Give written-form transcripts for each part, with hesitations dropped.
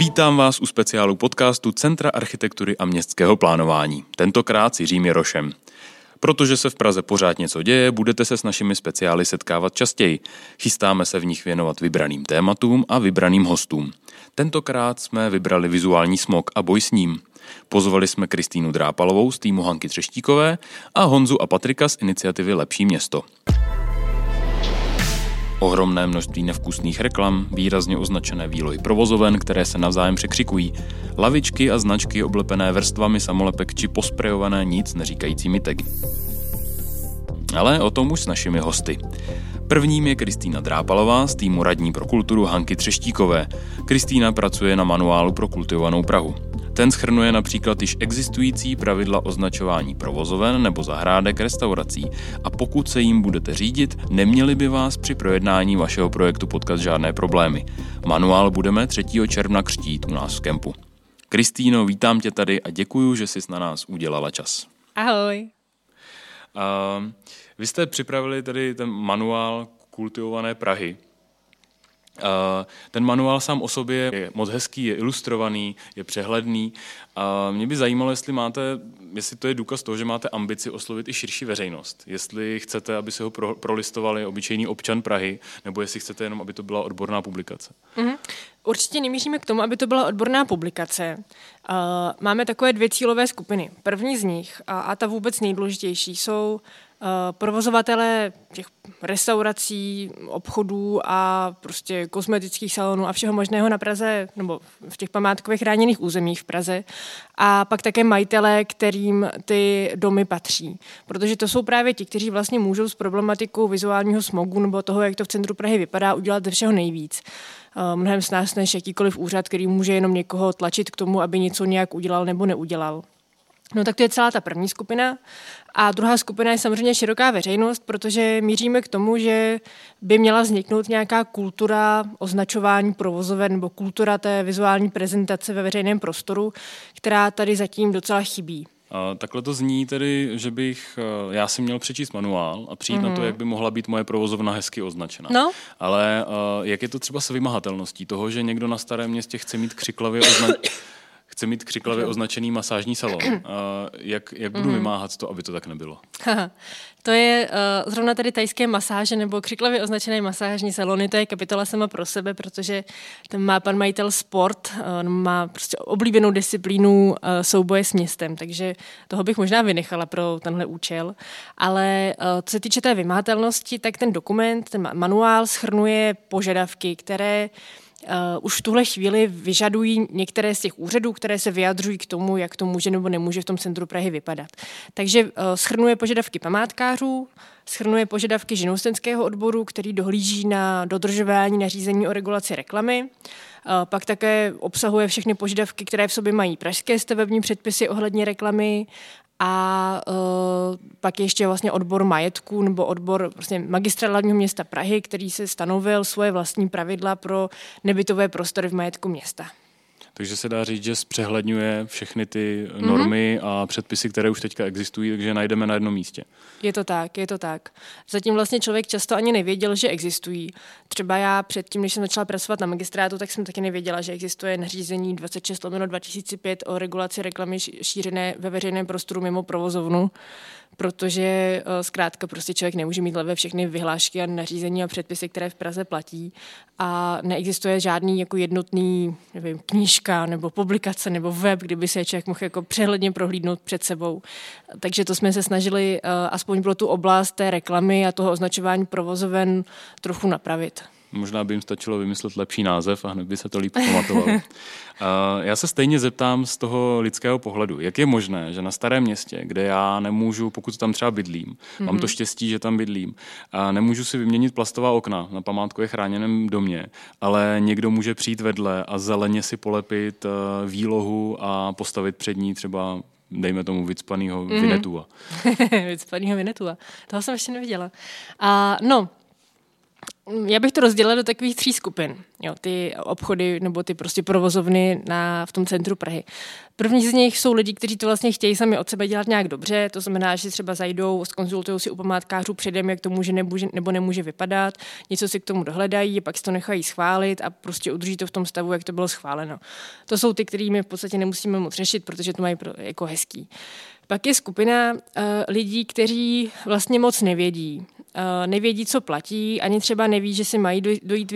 Vítám vás u speciálu podcastu Centra architektury a městského plánování, tentokrát s Jiřím Rošem. Protože se v Praze pořád něco děje, budete se s našimi speciály setkávat častěji. Chystáme se v nich věnovat vybraným tématům a vybraným hostům. Tentokrát jsme vybrali vizuální smog a boj s ním. Pozvali jsme Kristýnu Drápalovou z týmu Hanky Třeštíkové a Honzu a Patrika z iniciativy Lepší město. Ohromné množství nevkusných reklam, výrazně označené výlohy provozoven, které se navzájem překřikují, lavičky a značky oblepené vrstvami samolepek či posprejované nic neříkajícími tagy. Ale o tom už s našimi hosty. Prvním je Kristýna Drápalová z týmu radní pro kulturu Hanky Třeštíkové. Kristýna pracuje na manuálu pro kultivovanou Prahu. Ten shrnuje například již existující pravidla označování provozoven nebo zahrádek restaurací a pokud se jim budete řídit, neměli by vás při projednání vašeho projektu potkat žádné problémy. Manuál budeme 3. června křtít u nás v kempu. Kristýno, vítám tě tady a děkuju, že jsi na nás udělala čas. Ahoj. Vy jste připravili tady ten manuál kultivované Prahy. Ten manuál sám o sobě je moc hezký, je ilustrovaný, je přehledný. Mě by zajímalo, jestli to je důkaz toho, že máte ambici oslovit i širší veřejnost. Jestli chcete, aby se ho prolistovali obyčejný občan Prahy, nebo jestli chcete jenom, aby to byla odborná publikace. Mm-hmm. Určitě nemíříme k tomu, aby to byla odborná publikace. Máme takové dvě cílové skupiny. První z nich, a ta vůbec nejdůležitější, jsou provozovatelé těch restaurací, obchodů a prostě kosmetických salonů a všeho možného na Praze, nebo v těch památkově chráněných územích v Praze. A pak také majitelé, kterým ty domy patří. Protože to jsou právě ti, kteří vlastně můžou s problematikou vizuálního smogu nebo toho, jak to v centru Prahy vypadá, udělat ze všeho nejvíc. Mnohem snáz než jakýkoliv úřad, který může jenom někoho tlačit k tomu, aby něco nějak udělal nebo neudělal. No tak to je celá ta první skupina. A druhá skupina je samozřejmě široká veřejnost, protože míříme k tomu, že by měla vzniknout nějaká kultura označování provozoven nebo kultura té vizuální prezentace ve veřejném prostoru, která tady zatím docela chybí. Takhle to zní tedy, že bych já si měl přečíst manuál a přijít na to, jak by mohla být moje provozovna hezky označena. No. Ale jak je to třeba s vymahatelností toho, že někdo na Starém městě chce mít křiklavě označený masážní salon. Jak budu vymáhat to, aby to tak nebylo? To je zrovna tady tajské masáže nebo křiklavě označené masážní salony, to je kapitola sama pro sebe, protože tam má pan majitel sport, má prostě oblíbenou disciplínu souboje s městem, takže toho bych možná vynechala pro tenhle účel. Ale co se týče té vymáhatelnosti, tak ten dokument, ten manuál shrnuje požadavky, které už v tuhle chvíli vyžadují některé z těch úřadů, které se vyjadřují k tomu, jak to může nebo nemůže v tom centru Prahy vypadat. Takže shrnuje požadavky památkářů, shrnuje požadavky živnostenského odboru, který dohlíží na dodržování nařízení o regulaci reklamy. Pak také obsahuje všechny požadavky, které v sobě mají pražské stavební předpisy ohledně reklamy a pak ještě vlastně odbor majetku nebo odbor vlastně magistrátu hlavního města Prahy, který se stanovil svoje vlastní pravidla pro nebytové prostory v majetku města. Takže se dá říct, že zpřehledňuje všechny ty normy a předpisy, které už teďka existují, takže najdeme na jednom místě. Je to tak. Zatím vlastně člověk často ani nevěděl, že existují. Třeba já předtím, než jsem začala pracovat na magistrátu, tak jsem taky nevěděla, že existuje nařízení 26/2005 o regulaci reklamy šířené ve veřejném prostoru mimo provozovnu, protože zkrátka prostě člověk nemůže mít hlavě všechny vyhlášky a nařízení a předpisy, které v Praze platí a neexistuje žádný jako jednotný, nevím, knížka nebo publikace nebo web, kdyby se člověk mohl jako přehledně prohlídnout před sebou. Takže to jsme se snažili aspoň pro tu oblast té reklamy a toho označování provozoven trochu napravit. Možná by jim stačilo vymyslet lepší název a hned by se to líp pamatovalo. Já se stejně zeptám z toho lidského pohledu. Jak je možné, že na Starém městě, kde já nemůžu, pokud tam třeba bydlím, mám to štěstí, že tam bydlím, a nemůžu si vyměnit plastová okna na památkově chráněném domě, ale někdo může přijít vedle a zeleně si polepit výlohu a postavit před ní třeba dejme tomu vycpanýho Vinetua. Vycpanýho Vinetua. Toho jsem ještě neviděla. A no, Já bych to rozdělila do takových 3 skupin, jo, ty obchody nebo ty prostě provozovny v tom centru Prahy. První z nich jsou lidi, kteří to vlastně chtějí sami od sebe dělat nějak dobře, to znamená, že třeba zajdou, zkonzultují si u památkářů předem, jak to může nebo nemůže vypadat, něco si k tomu dohledají, pak si to nechají schválit a prostě udrží to v tom stavu, jak to bylo schváleno. To jsou ty, který my v podstatě nemusíme moc řešit, protože to mají jako hezký. Pak je skupina lidí, kteří vlastně moc nevědí. Nevědí, co platí, ani třeba neví, že si mají dojít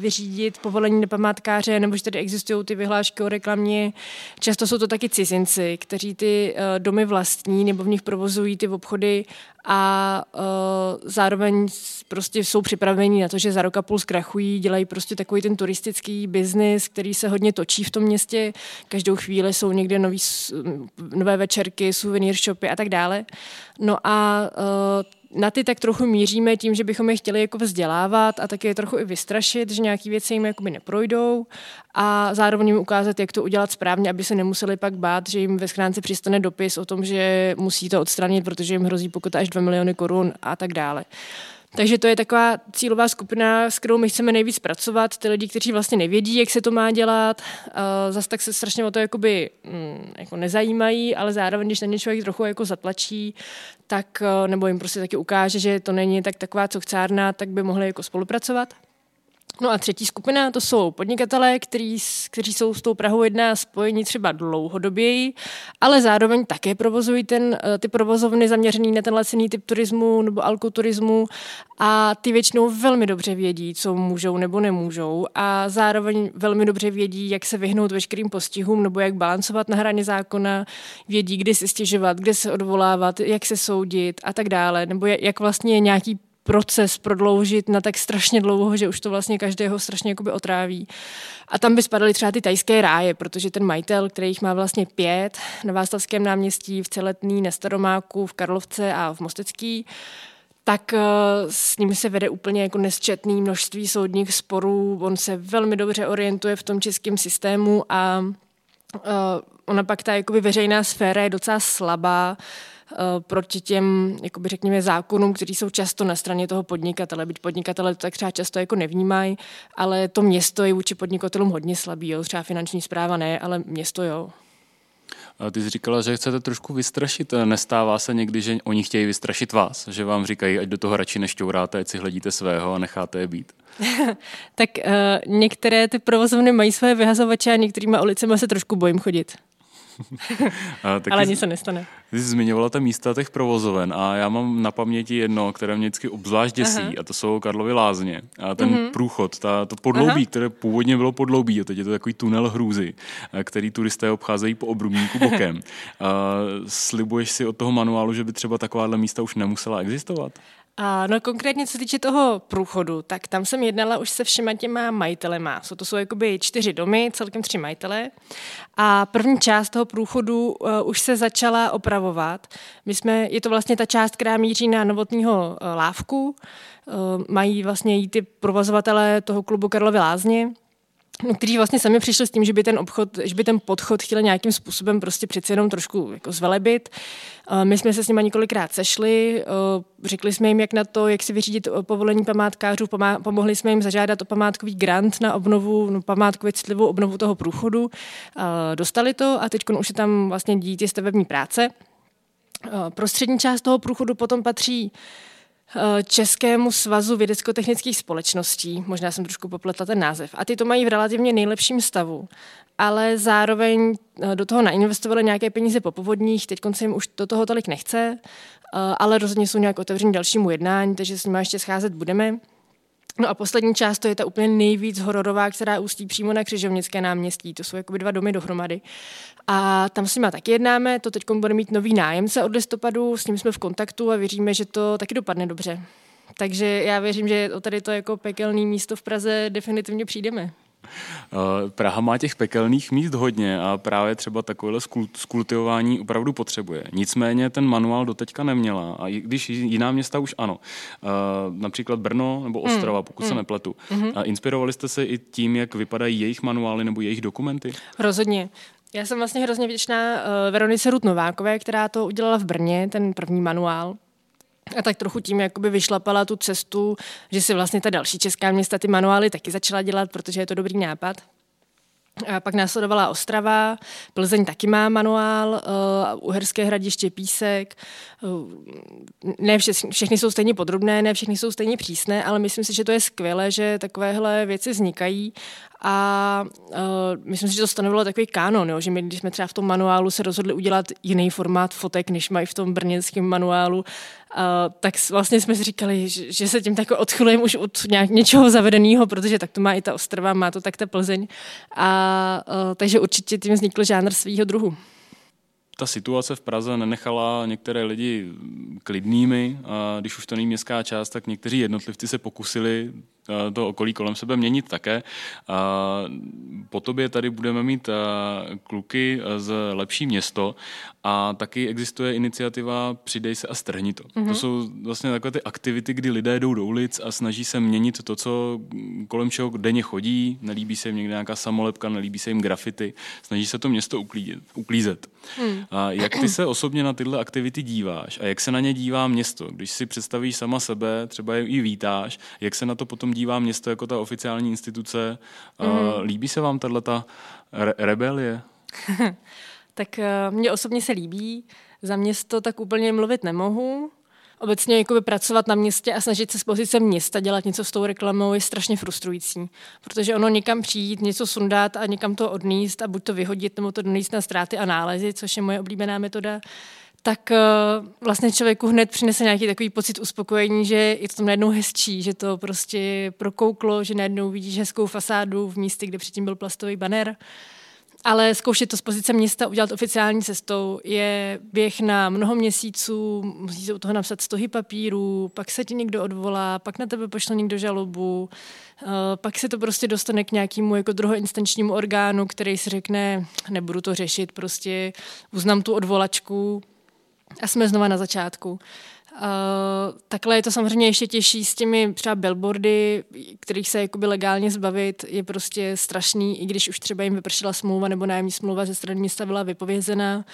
vyřídit povolení na památkáře, nebo že tady existují ty vyhlášky o reklamě. Často jsou to taky cizinci, kteří ty domy vlastní nebo v nich provozují ty obchody a zároveň prostě jsou připraveni na to, že za rok a půl zkrachují, dělají prostě takový ten turistický biznis, který se hodně točí v tom městě. Každou chvíli jsou někde nové večerky, suvenýr shopy a tak dále. No a na ty tak trochu míříme tím, že bychom je chtěli jako vzdělávat a taky je trochu i vystrašit, že nějaký věci jim jakoby neprojdou a zároveň jim ukázat, jak to udělat správně, aby se nemuseli pak bát, že jim ve schránce přistane dopis o tom, že musí to odstranit, protože jim hrozí pokuta až 2 miliony korun a tak dále. Takže to je taková cílová skupina, s kterou my chceme nejvíc pracovat, ty lidi, kteří vlastně nevědí, jak se to má dělat, zase tak se strašně o to jakoby, jako nezajímají, ale zároveň, když na ně člověk trochu jako zatlačí, tak, nebo jim prostě taky ukáže, že to není tak taková cochcárna, tak by mohli jako spolupracovat. No a třetí skupina, to jsou podnikatelé, kteří jsou s tou Prahou 1 spojení třeba dlouhodoběji, ale zároveň také provozují ty provozovny zaměřený na ten laciný typ turismu nebo alkoturismu a ty většinou velmi dobře vědí, co můžou nebo nemůžou a zároveň velmi dobře vědí, jak se vyhnout veškerým postihům nebo jak balancovat na hraně zákona, vědí, kdy si stěžovat, kde se odvolávat, jak se soudit a tak dále, nebo jak vlastně nějaký proces prodloužit na tak strašně dlouho, že už to vlastně každého strašně jakoby otráví. A tam by spadaly třeba ty thajské ráje, protože ten majitel, který jich má vlastně 5 na Václavském náměstí, v Celetný, na Staromáku, v Karlovce a v Mostecký, tak s nimi se vede úplně jako nesčetné množství soudních sporů. On se velmi dobře orientuje v tom českém systému a ona pak ta jakoby veřejná sféra je docela slabá proti těm, jakoby řekněme, zákonům, kteří jsou často na straně toho podnikatele. Byť podnikatele to tak třeba často jako nevnímají, ale to město je vůči podnikatelům hodně slabý. Jo. Třeba finanční správa ne, ale město jo. Ty jsi říkala, že chcete trošku vystrašit. Nestává se někdy, že oni chtějí vystrašit vás? Že vám říkají, ať do toho radši nešťouráte, ať si hledíte svého a necháte je být? Tak některé ty provozovny mají své vyhazovače a některýma ulicema se trošku bojím chodit. Ale nic se nestane. Ty jsi zmiňovala ta místa těch provozoven a já mám na paměti jedno, které mě vždycky obzvlášť děsí. Aha. A to jsou Karlovy Lázně. A ten průchod, to podloubí, aha, které původně bylo podloubí, a teď je to takový tunel hrůzy, který turisté obcházejí po obrubníku bokem. Slibuješ si od toho manuálu, že by třeba takováhle místa už nemusela existovat? No konkrétně co týče toho průchodu, tak tam jsem jednala už se všema těma majitelema. To jsou jakoby 4 domy, celkem 3 majitele. A první část toho průchodu už se začala opravovat. Je to vlastně ta část, která míří na Novotního Lávku. Mají vlastně jí ty provozovatelé toho klubu Karlovy Lázně, kteří vlastně sami přišli s tím, že by ten podchod chtěli nějakým způsobem prostě přeci jenom trošku jako zvelebit. My jsme se s nimi několikrát sešli, řekli jsme jim, jak na to, jak si vyřídit povolení památkářů, pomohli jsme jim zažádat o památkový grant na obnovu, památkově citlivou obnovu toho průchodu. Dostali to a teď už je tam vlastně dějí ty stavební práce. Prostřední část toho průchodu potom patří Českému svazu vědecko-technických společností, možná jsem trošku popletla ten název, a ty to mají v relativně nejlepším stavu, ale zároveň do toho nainvestovali nějaké peníze po povodních, teď se jim už do toho tolik nechce, ale rozhodně jsou nějak otevření dalšímu jednání, takže s nimi ještě scházet budeme. No a poslední část, to je ta úplně nejvíc hororová, která ústí přímo na Křižovnické náměstí. To jsou jakoby 2 domy dohromady. A tam s nima taky jednáme, to teď bude mít nový nájemce od listopadu, s ním jsme v kontaktu a věříme, že to taky dopadne dobře. Takže já věřím, že o tady to jako pekelné místo v Praze definitivně přijdeme. Praha má těch pekelných míst hodně a právě třeba takovéhle skultivování opravdu potřebuje. Nicméně ten manuál doteďka neměla, a i když jiná města už ano. Například Brno nebo Ostrava, pokud se nepletu. Inspirovali jste se i tím, jak vypadají jejich manuály nebo jejich dokumenty? Rozhodně. Já jsem vlastně hrozně vděčná Veronice Rut Novákové, která to udělala v Brně, ten první manuál. A tak trochu tím jakoby vyšlapala tu cestu, že si vlastně ta další česká města ty manuály taky začala dělat, protože je to dobrý nápad. A pak následovala Ostrava, Plzeň taky má manuál, Uherské Hradiště, Písek. Ne všechny jsou stejně podrobné, ne všechny jsou stejně přísné, ale myslím si, že to je skvělé, že takovéhle věci vznikají a myslím si, že to stanovilo takový kánon, jo? Že my, když jsme třeba v tom manuálu se rozhodli udělat jiný formát fotek, než mají v tom brněnském manuálu, tak vlastně jsme si říkali, že se tím tak odchylujeme už od něčeho zavedeného, protože tak to má i ta Ostrava, má to tak ta Plzeň. Takže určitě tím vznikl žánr svýho druhu. Ta situace v Praze nenechala některé lidi klidnými. A když už to není městská část, tak někteří jednotlivci se pokusili to okolí kolem sebe měnit také. A po tobě tady budeme mít kluky z Lepší město a taky existuje iniciativa Přidej se a strhni to. Mm-hmm. To jsou vlastně takové ty aktivity, kdy lidé jdou do ulic a snaží se měnit to, co kolem čeho denně chodí. Nelíbí se jim někde nějaká samolepka, nelíbí se jim grafity. Snaží se to město uklízet. Mm. A jak ty se osobně na tyhle aktivity díváš a jak se na ně dívá město? Když si představíš sama sebe, třeba je i vítáš, jak se na to potom dívá město jako ta oficiální instituce. Líbí se vám tato rebelie? Tak mně osobně se líbí. Za město tak úplně mluvit nemohu. Obecně jakoby pracovat na městě a snažit se z pozice města dělat něco s tou reklamou je strašně frustrující, protože ono někam přijít, něco sundat a někam to odníst a buď to vyhodit, nebo to donést na ztráty a nálezy, což je moje oblíbená metoda, tak vlastně člověku hned přinese nějaký takový pocit uspokojení, že je to tam najednou hezčí, že to prostě prokouklo, že najednou vidíš hezkou fasádu v místě, kde předtím byl plastový banner. Ale zkoušet to z pozice města udělat oficiální cestou je běh na mnoho měsíců, musí se u toho napsat 100 papírů, pak se ti někdo odvolá, pak na tebe pošle někdo žalobu, pak se to prostě dostane k nějakému jako druhoinstančnímu orgánu, který si řekne, nebudu to řešit, prostě uznám tu odvolačku a jsme znova na začátku. Takhle je to samozřejmě ještě těžší s těmi třeba billboardy, kterých se jakoby legálně zbavit je prostě strašný, i když už třeba jim vypršela smlouva nebo nájemní smlouva ze strany města byla vypovězena,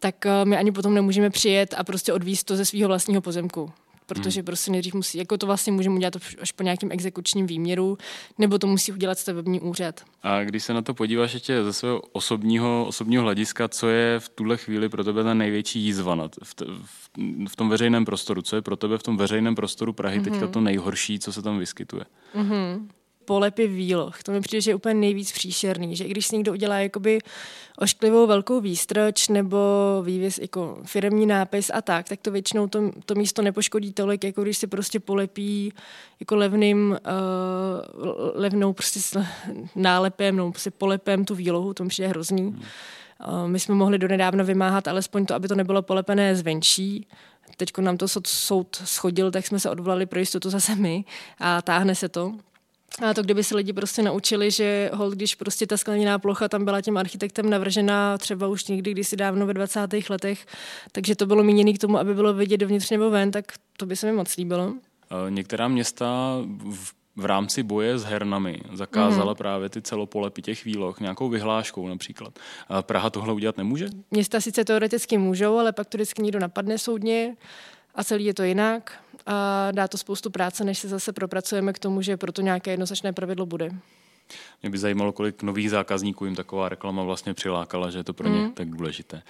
tak my ani potom nemůžeme přijet a prostě odvízt to ze svého vlastního pozemku. Protože prostě nejdřív musí, jako to vlastně můžeme udělat až po nějakém exekučním výměru, nebo to musí udělat stavební úřad. A když se na to podíváš ještě ze svého osobního hlediska, co je v tuhle chvíli pro tebe ta největší jízva v tom veřejném prostoru? Co je pro tebe v tom veřejném prostoru Prahy teďka to nejhorší, co se tam vyskytuje? Polepy výloh. To mi přijde, že je úplně nejvíc příšerný, že i když si někdo udělá jakoby ošklivou velkou výstroč nebo vývěs jako firemní nápis a tak to většinou to místo nepoškodí tolik, jako když si prostě polepí jako levnou prostě nálepem, no prostě polepem tu výlohu, to mi přijde hrozný. My jsme mohli donedávna vymáhat alespoň to, aby to nebylo polepené zvenčí. Teďko nám to soud shodil, tak jsme se odvolali pro jistotu zase my a táhne se to. A to, kdyby se lidi prostě naučili, že holt, když prostě ta skleněná plocha tam byla tím architektem navržena třeba už někdy, kdysi dávno ve 20. letech, takže to bylo míněné k tomu, aby bylo vidět dovnitř nebo ven, tak to by se mi moc líbilo. Některá města v rámci boje s hernami zakázala právě ty celopolepy těch výloh nějakou vyhláškou například. A Praha tohle udělat nemůže? Města sice teoreticky můžou, ale pak to vždycky někdo napadne soudně a celý je to jinak. A dá to spoustu práce, než se zase propracujeme k tomu, že proto nějaké jednoznačné pravidlo bude. Mě by zajímalo, kolik nových zákazníků jim taková reklama vlastně přilákala, že je to pro ně tak důležité.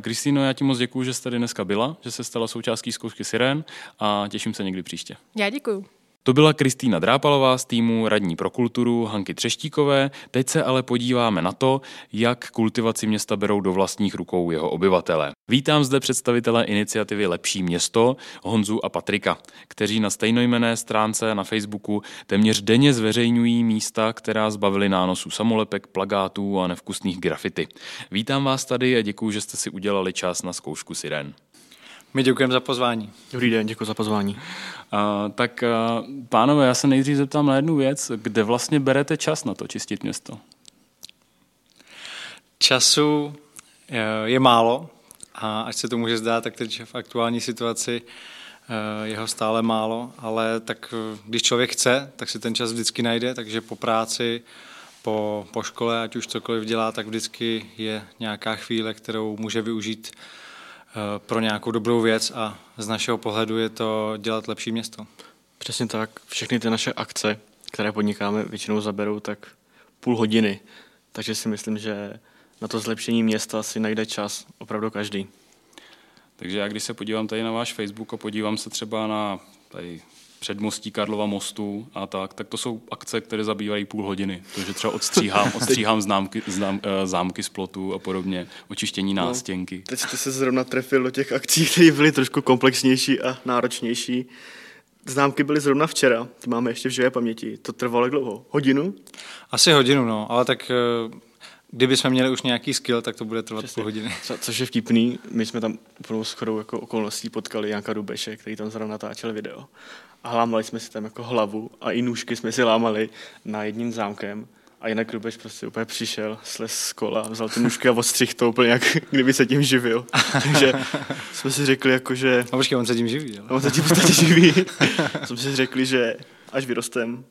Kristýno, já ti moc děkuju, že jsi tady dneska byla, že se stala součástí zkoušky Siren a těším se někdy příště. Já děkuju. To byla Kristýna Drápalová z týmu radní pro kulturu Hanky Třeštíkové. Teď se ale podíváme na to, jak kultivaci města berou do vlastních rukou jeho obyvatelé. Vítám zde představitele iniciativy Lepší město Honzu a Patrika, kteří na stejnojmenné stránce na Facebooku téměř denně zveřejňují místa, která zbavili nánosu samolepek, plakátů a nevkusných grafity. Vítám vás tady a děkuji, že jste si udělali čas na zkoušku Siren. My děkujeme za pozvání. Dobrý den, děkuji za pozvání. Pánové, já se nejdřív zeptám na jednu věc. Kde vlastně berete čas na to čistit město? Času je málo a až se to může zdát, tak teď v aktuální situaci je ho stále málo, ale tak když člověk chce, tak si ten čas vždycky najde, takže po práci, po škole, ať už cokoliv dělá, tak vždycky je nějaká chvíle, kterou může využít pro nějakou dobrou věc a z našeho pohledu je to dělat lepší město. Přesně tak. Všechny ty naše akce, které podnikáme, většinou zaberou tak půl hodiny. Takže si myslím, že na to zlepšení města si najde čas opravdu každý. Takže já když se podívám tady na váš Facebook a podívám se třeba na tady předmostí Karlova mostu a tak to jsou akce, které zabývají půl hodiny. Takže třeba odstříhám zámky z plotu a podobně, očištění nástěnky. No, teď jste se zrovna trefil do těch akcí, které byly trošku komplexnější a náročnější. Známky byly zrovna včera, ty máme ještě v živé paměti. To trvalo dlouho. Hodinu? Asi hodinu, no, ale tak kdybychom měli už nějaký skill, tak to bude trvat půl hodiny. Což je vtipný, my jsme tam úplnou shodou jako okolností potkali Janka Rubeše, který tam zrovna natáčel video. A lámali jsme si tam jako hlavu a i nůžky jsme si lámali na jedním zámkem. A Janek Rubeš prostě úplně přišel, slez z kola, vzal ty nůžky a odstřih to úplně jak kdyby se tím živil. Takže jsme si řekli jako, že... A počkej, on se tím živí, ale... On se tím prostě živí. Jsme si řekli, že až vyrostem,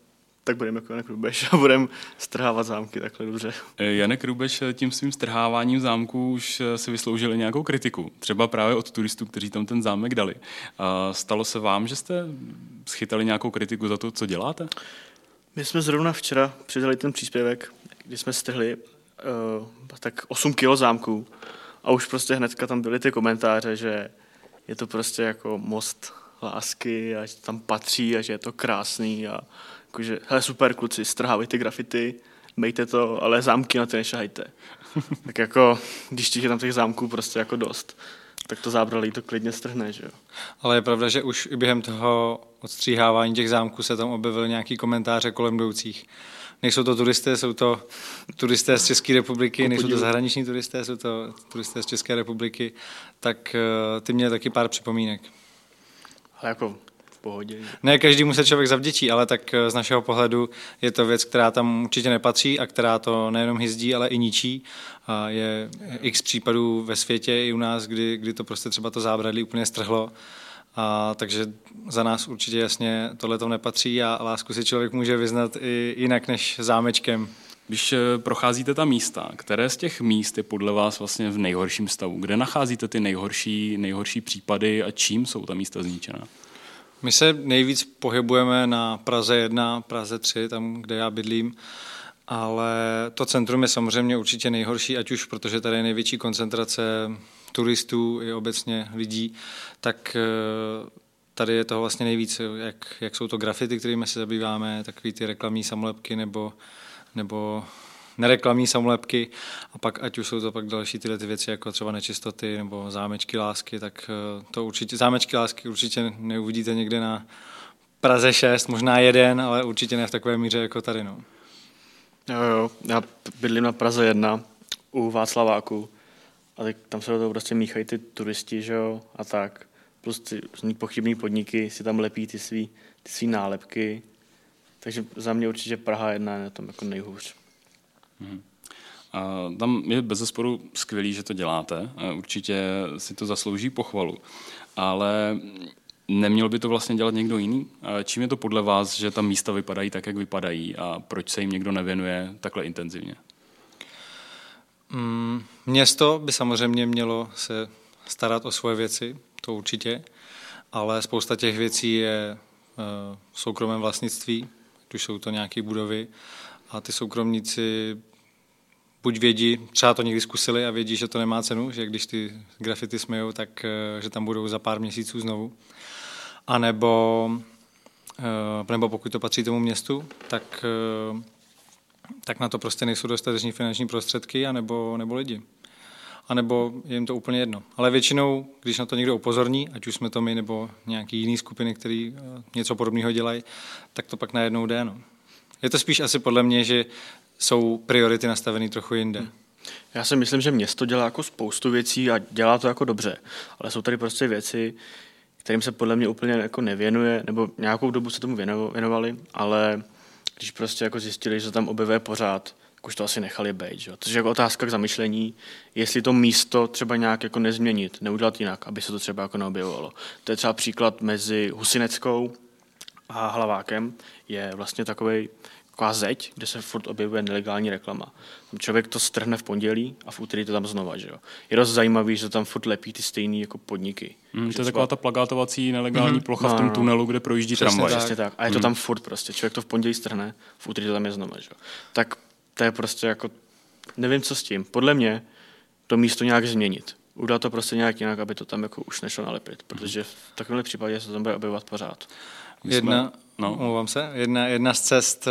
tak budeme jako Janek Rubeš a budeme strhávat zámky takhle dobře. Janek Rubeš tím svým strháváním zámků už si vysloužil nějakou kritiku. Třeba právě od turistů, kteří tam ten zámek dali. Stalo se vám, že jste schytali nějakou kritiku za to, co děláte? My jsme zrovna včera přidali ten příspěvek, kdy jsme strhli tak 8 kilo zámků a už prostě hnedka tam byly ty komentáře, že je to prostě jako most lásky a že tam patří a že je to krásný a jakože, hele super kluci, strhávej ty grafity, mejte to, ale zámky na ty nešahajte. Tak jako, když těch je tam těch zámků prostě jako dost, tak to zábralí to klidně strhne, že jo. Ale je pravda, že už během toho odstříhávání těch zámků se tam objevily nějaký komentáře kolem jdoucích. Nejsou to turisté, jsou to turisté z České republiky, nejsou to zahraniční turisté, jsou to turisté z České republiky, tak ty měli taky pár připomínek. Ale jako v pohodě. Ne, každému se člověk zavděčí, ale tak z našeho pohledu je to věc, která tam určitě nepatří a která to nejenom hyzdí, ale i ničí. A je x případů ve světě i u nás, kdy to prostě třeba to zábradlí úplně strhlo. A takže za nás určitě jasně tohleto nepatří a lásku si člověk může vyznat i jinak než zámečkem. Když procházíte ta místa, které z těch míst je podle vás vlastně v nejhorším stavu? Kde nacházíte ty nejhorší případy a čím jsou ta místa zničená? My se nejvíc pohybujeme na Praze 1, Praze 3, tam, kde já bydlím. Ale to centrum je samozřejmě určitě nejhorší, ať už protože tady je největší koncentrace turistů i obecně lidí, tak tady je toho vlastně nejvíc, jak jsou to grafity, kterými se zabýváme, takový ty reklamní samolepky nebo nereklamní samolepky a pak ať už jsou to pak další tyhle ty věci, jako třeba nečistoty nebo zámečky lásky, tak to určitě, zámečky lásky určitě neuvidíte někde na Praze 6, možná 1, ale určitě ne v takové míře jako tady, no. Jo, já bydlím na Praze 1 u Václaváku a tam se do toho prostě míchají ty turisti, že jo, a tak. Plus ty pochybný podniky si tam lepí ty svý nálepky, takže za mě určitě Praha 1 je tam jako nejhůř. Mhm. A tam je bezesporu skvělý, že to děláte, určitě si to zaslouží pochvalu, ale... Neměl by to vlastně dělat někdo jiný? Čím je to podle vás, že ta místa vypadají tak, jak vypadají a proč se jim někdo nevěnuje takhle intenzivně? Město by samozřejmě mělo se starat o svoje věci, to určitě, ale spousta těch věcí je v soukromém vlastnictví, když jsou to nějaké budovy a ty soukromníci buď vědí, třeba to někdy zkusili a vědí, že to nemá cenu, že když ty grafity smijou, tak že tam budou za pár měsíců znovu. A nebo pokud to patří tomu městu, tak na to prostě nejsou dostateční finanční prostředky, nebo lidi. A nebo je jim to úplně jedno. Ale většinou, když na to někdo upozorní, ať už jsme to my, nebo nějaký jiný skupiny, který něco podobného dělají, tak to pak najednou jde. No. Je to spíš asi podle mě, že jsou priority nastavené trochu jinde. Já si myslím, že město dělá jako spoustu věcí a dělá to jako dobře, ale jsou tady prostě věci, kterým se podle mě úplně jako nevěnuje, nebo nějakou dobu se tomu věnovali, ale když prostě jako zjistili, že se tam objevuje pořád, tak už to asi nechali být. Že? Což je jako otázka k zamyšlení, jestli to místo třeba nějak jako nezměnit, neudělat jinak, aby se to třeba jako neobjevovalo. To je třeba příklad mezi Husineckou a Hlavákem, je vlastně takovej taková zeď, kde se furt objevuje nelegální reklama. Tam člověk to strhne v pondělí a v úterý to tam znova, že jo. Je dost zajímavý, že tam furt lepí ty stejný jako podniky. To je taková ta plakátovací nelegální plocha v tom tunelu, kde projíždí tramvaj. Přesně tak. A je to tam furt prostě. Člověk to v pondělí strhne, v úterý to tam je znova, že jo. Tak to je prostě jako nevím co s tím. Podle mě to místo nějak změnit. Udělat to prostě nějak jinak, aby to tam jako už nešlo nalepit, protože v takovém případě se to tam bude objevovat pořád. Jedna z cest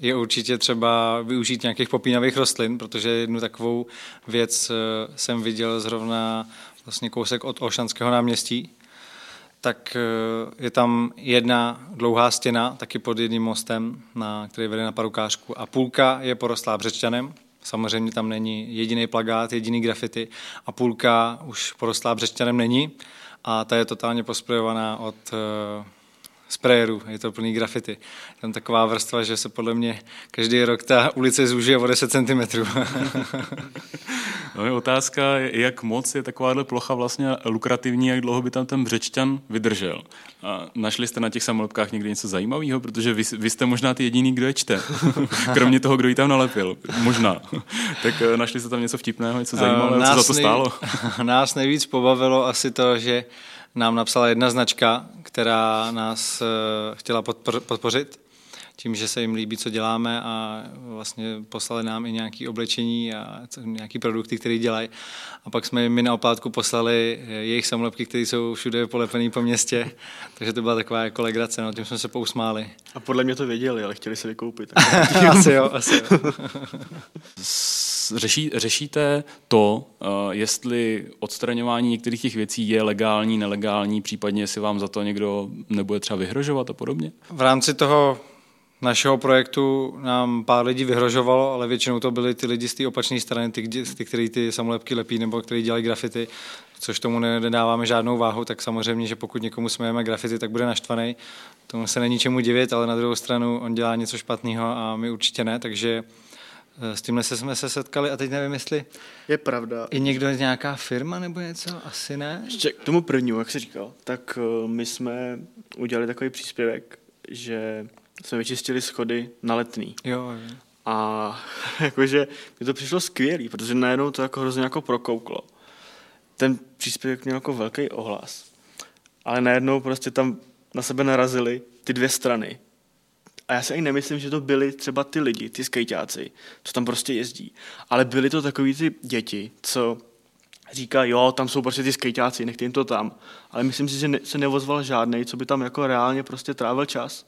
je určitě třeba využít nějakých popínavých rostlin, protože jednu takovou věc jsem viděl zrovna vlastně kousek od Ošanského náměstí. Tak je tam jedna dlouhá stěna, taky pod jedním mostem, který vede na Parukářku, a půlka je porostlá břečťanem. Samozřejmě tam není jediný plakát, jediný grafity, a půlka už porostlá břečťanem není a ta je totálně posprejovaná od sprayerů, je to plný grafity. Je tam taková vrstva, že se podle mě každý rok ta ulice zúžije o 10 cm. No je otázka, jak moc je takováhle plocha vlastně lukrativní, jak dlouho by tam ten břečťan vydržel. A našli jste na těch samolepkách někdy něco zajímavého, protože vy jste možná ty jediný, kdo je čte. Kromě toho, kdo ji tam nalepil. Možná. Tak našli jste tam něco vtipného, něco zajímavého, co za to stálo? Nás nejvíc pobavilo asi to, že nám napsala jedna značka, která nás chtěla podpořit tím, že se jim líbí, co děláme, a vlastně poslali nám i nějaké oblečení a nějaké produkty, které dělají. A pak jsme jim na oplátku poslali jejich samolepky, které jsou všude polepené po městě. Takže to byla taková jako legrace, no, tím jsme se pousmáli. A podle mě to věděli, ale chtěli se vykoupit. Asi jo. Řešíte to, jestli odstraňování některých těch věcí je legální, nelegální, případně jestli vám za to někdo nebude třeba vyhrožovat a podobně? V rámci toho našeho projektu nám pár lidí vyhrožovalo, ale většinou to byly ty lidi z té opačné strany, ty, kteří ty samolepky lepí nebo kteří dělají grafity, což tomu nedáváme žádnou váhu, tak samozřejmě, že pokud někomu smějeme grafity, tak bude naštvaný. Tomu se není čemu divit, ale na druhou stranu on dělá něco špatného a my určitě ne, takže s tímhle jsme se setkali a teď nevím, jestli je pravda. I někdo, nějaká firma nebo něco? Asi ne? Ještě k tomu prvnímu, jak jsi říkal, tak my jsme udělali takový příspěvek, že jsme vyčistili schody na Letný. Jo. A jakože mi to přišlo skvělý, protože najednou to jako hrozně jako prokouklo. Ten příspěvek měl jako velký ohlas. Ale najednou prostě tam na sebe narazily ty dvě strany. A já si ani nemyslím, že to byli třeba ty lidi, ty skejťáci, co tam prostě jezdí. Ale byli to takový ty děti, co říká, jo, tam jsou prostě ty skejťáci, nechte jim to tam. Ale myslím si, že se neozval žádnej, co by tam jako reálně prostě trávil čas.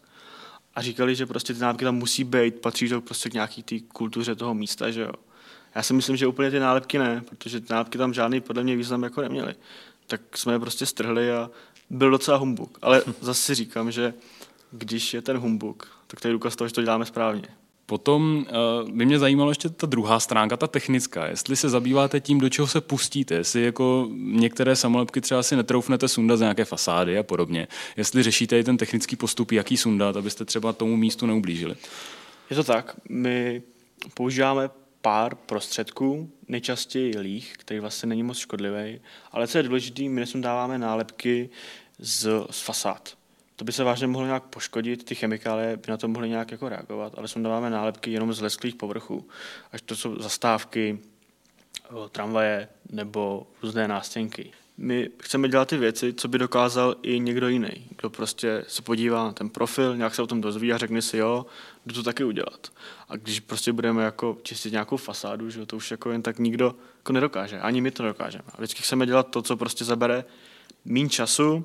A říkali, že prostě ty nálepky tam musí být, patří to prostě k nějaký té kultuře toho místa, že jo. Já si myslím, že úplně ty nálepky ne, protože ty nálepky tam žádný podle mě význam jako neměly. Tak jsme je prostě strhli a byl docela humbuk. Ale zase říkám, že když je ten humbuk, tak to je důkaz toho, že to děláme správně. Potom by mě zajímalo ještě ta druhá stránka, ta technická. Jestli se zabýváte tím, do čeho se pustíte, jestli jako některé samolepky třeba si netroufnete sundat z nějaké fasády a podobně. Jestli řešíte i ten technický postup, jaký sundat, abyste třeba tomu místu neublížili. Je to tak. My používáme pár prostředků, nejčastěji líh, který vlastně není moc škodlivý, ale co je důležité, my nesundáváme nálepky z fasád. To by se vážně mohlo nějak poškodit, ty chemikálie by na to mohly nějak jako reagovat, ale sundáváme nálepky jenom z lesklých povrchů, až to jsou zastávky, tramvaje nebo různé nástěnky. My chceme dělat ty věci, co by dokázal i někdo jiný, kdo prostě se podívá na ten profil, nějak se o tom dozví a řekne si, jo, jdu to taky udělat. A když prostě budeme jako čistit nějakou fasádu, že to už jako jen tak nikdo jako nedokáže, ani my to nedokážeme. A vždycky chceme dělat to, co prostě zabere míň času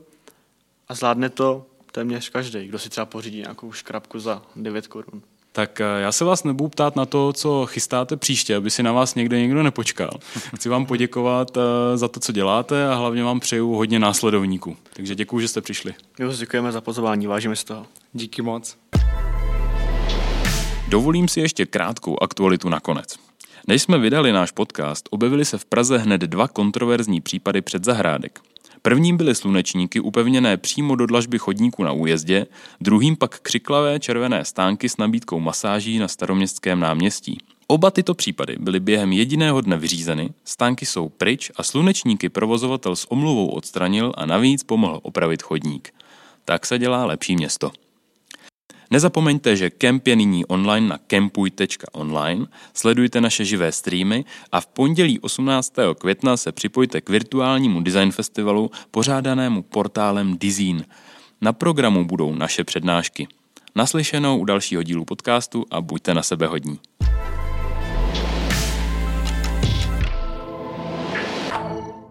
a zvládne to téměř každý, kdo si třeba pořídí nějakou škrabku za 9 korun. Tak já se vás nebudu ptát na to, co chystáte příště, aby si na vás někdo nepočkal. Chci vám poděkovat za to, co děláte, a hlavně vám přeju hodně následovníků. Takže děkuju, že jste přišli. Jo, děkujeme za pozvání, vážíme si toho. Díky moc. Dovolím si ještě krátkou aktualitu nakonec. Než jsme vydali náš podcast, objevily se v Praze hned 2 kontroverzní případy předzahrádek. Prvním byly slunečníky upevněné přímo do dlažby chodníku na Újezdě, druhým pak křiklavé červené stánky s nabídkou masáží na Staroměstském náměstí. Oba tyto případy byly během jediného dne vyřízeny, stánky jsou pryč a slunečníky provozovatel s omluvou odstranil a navíc pomohl opravit chodník. Tak se dělá lepší město. Nezapomeňte, že kemp je nyní online na campuj.online, sledujte naše živé streamy a v pondělí 18. května se připojte k virtuálnímu design festivalu pořádanému portálem Design. Na programu budou naše přednášky. Naslyšenou u dalšího dílu podcastu a buďte na sebe hodní.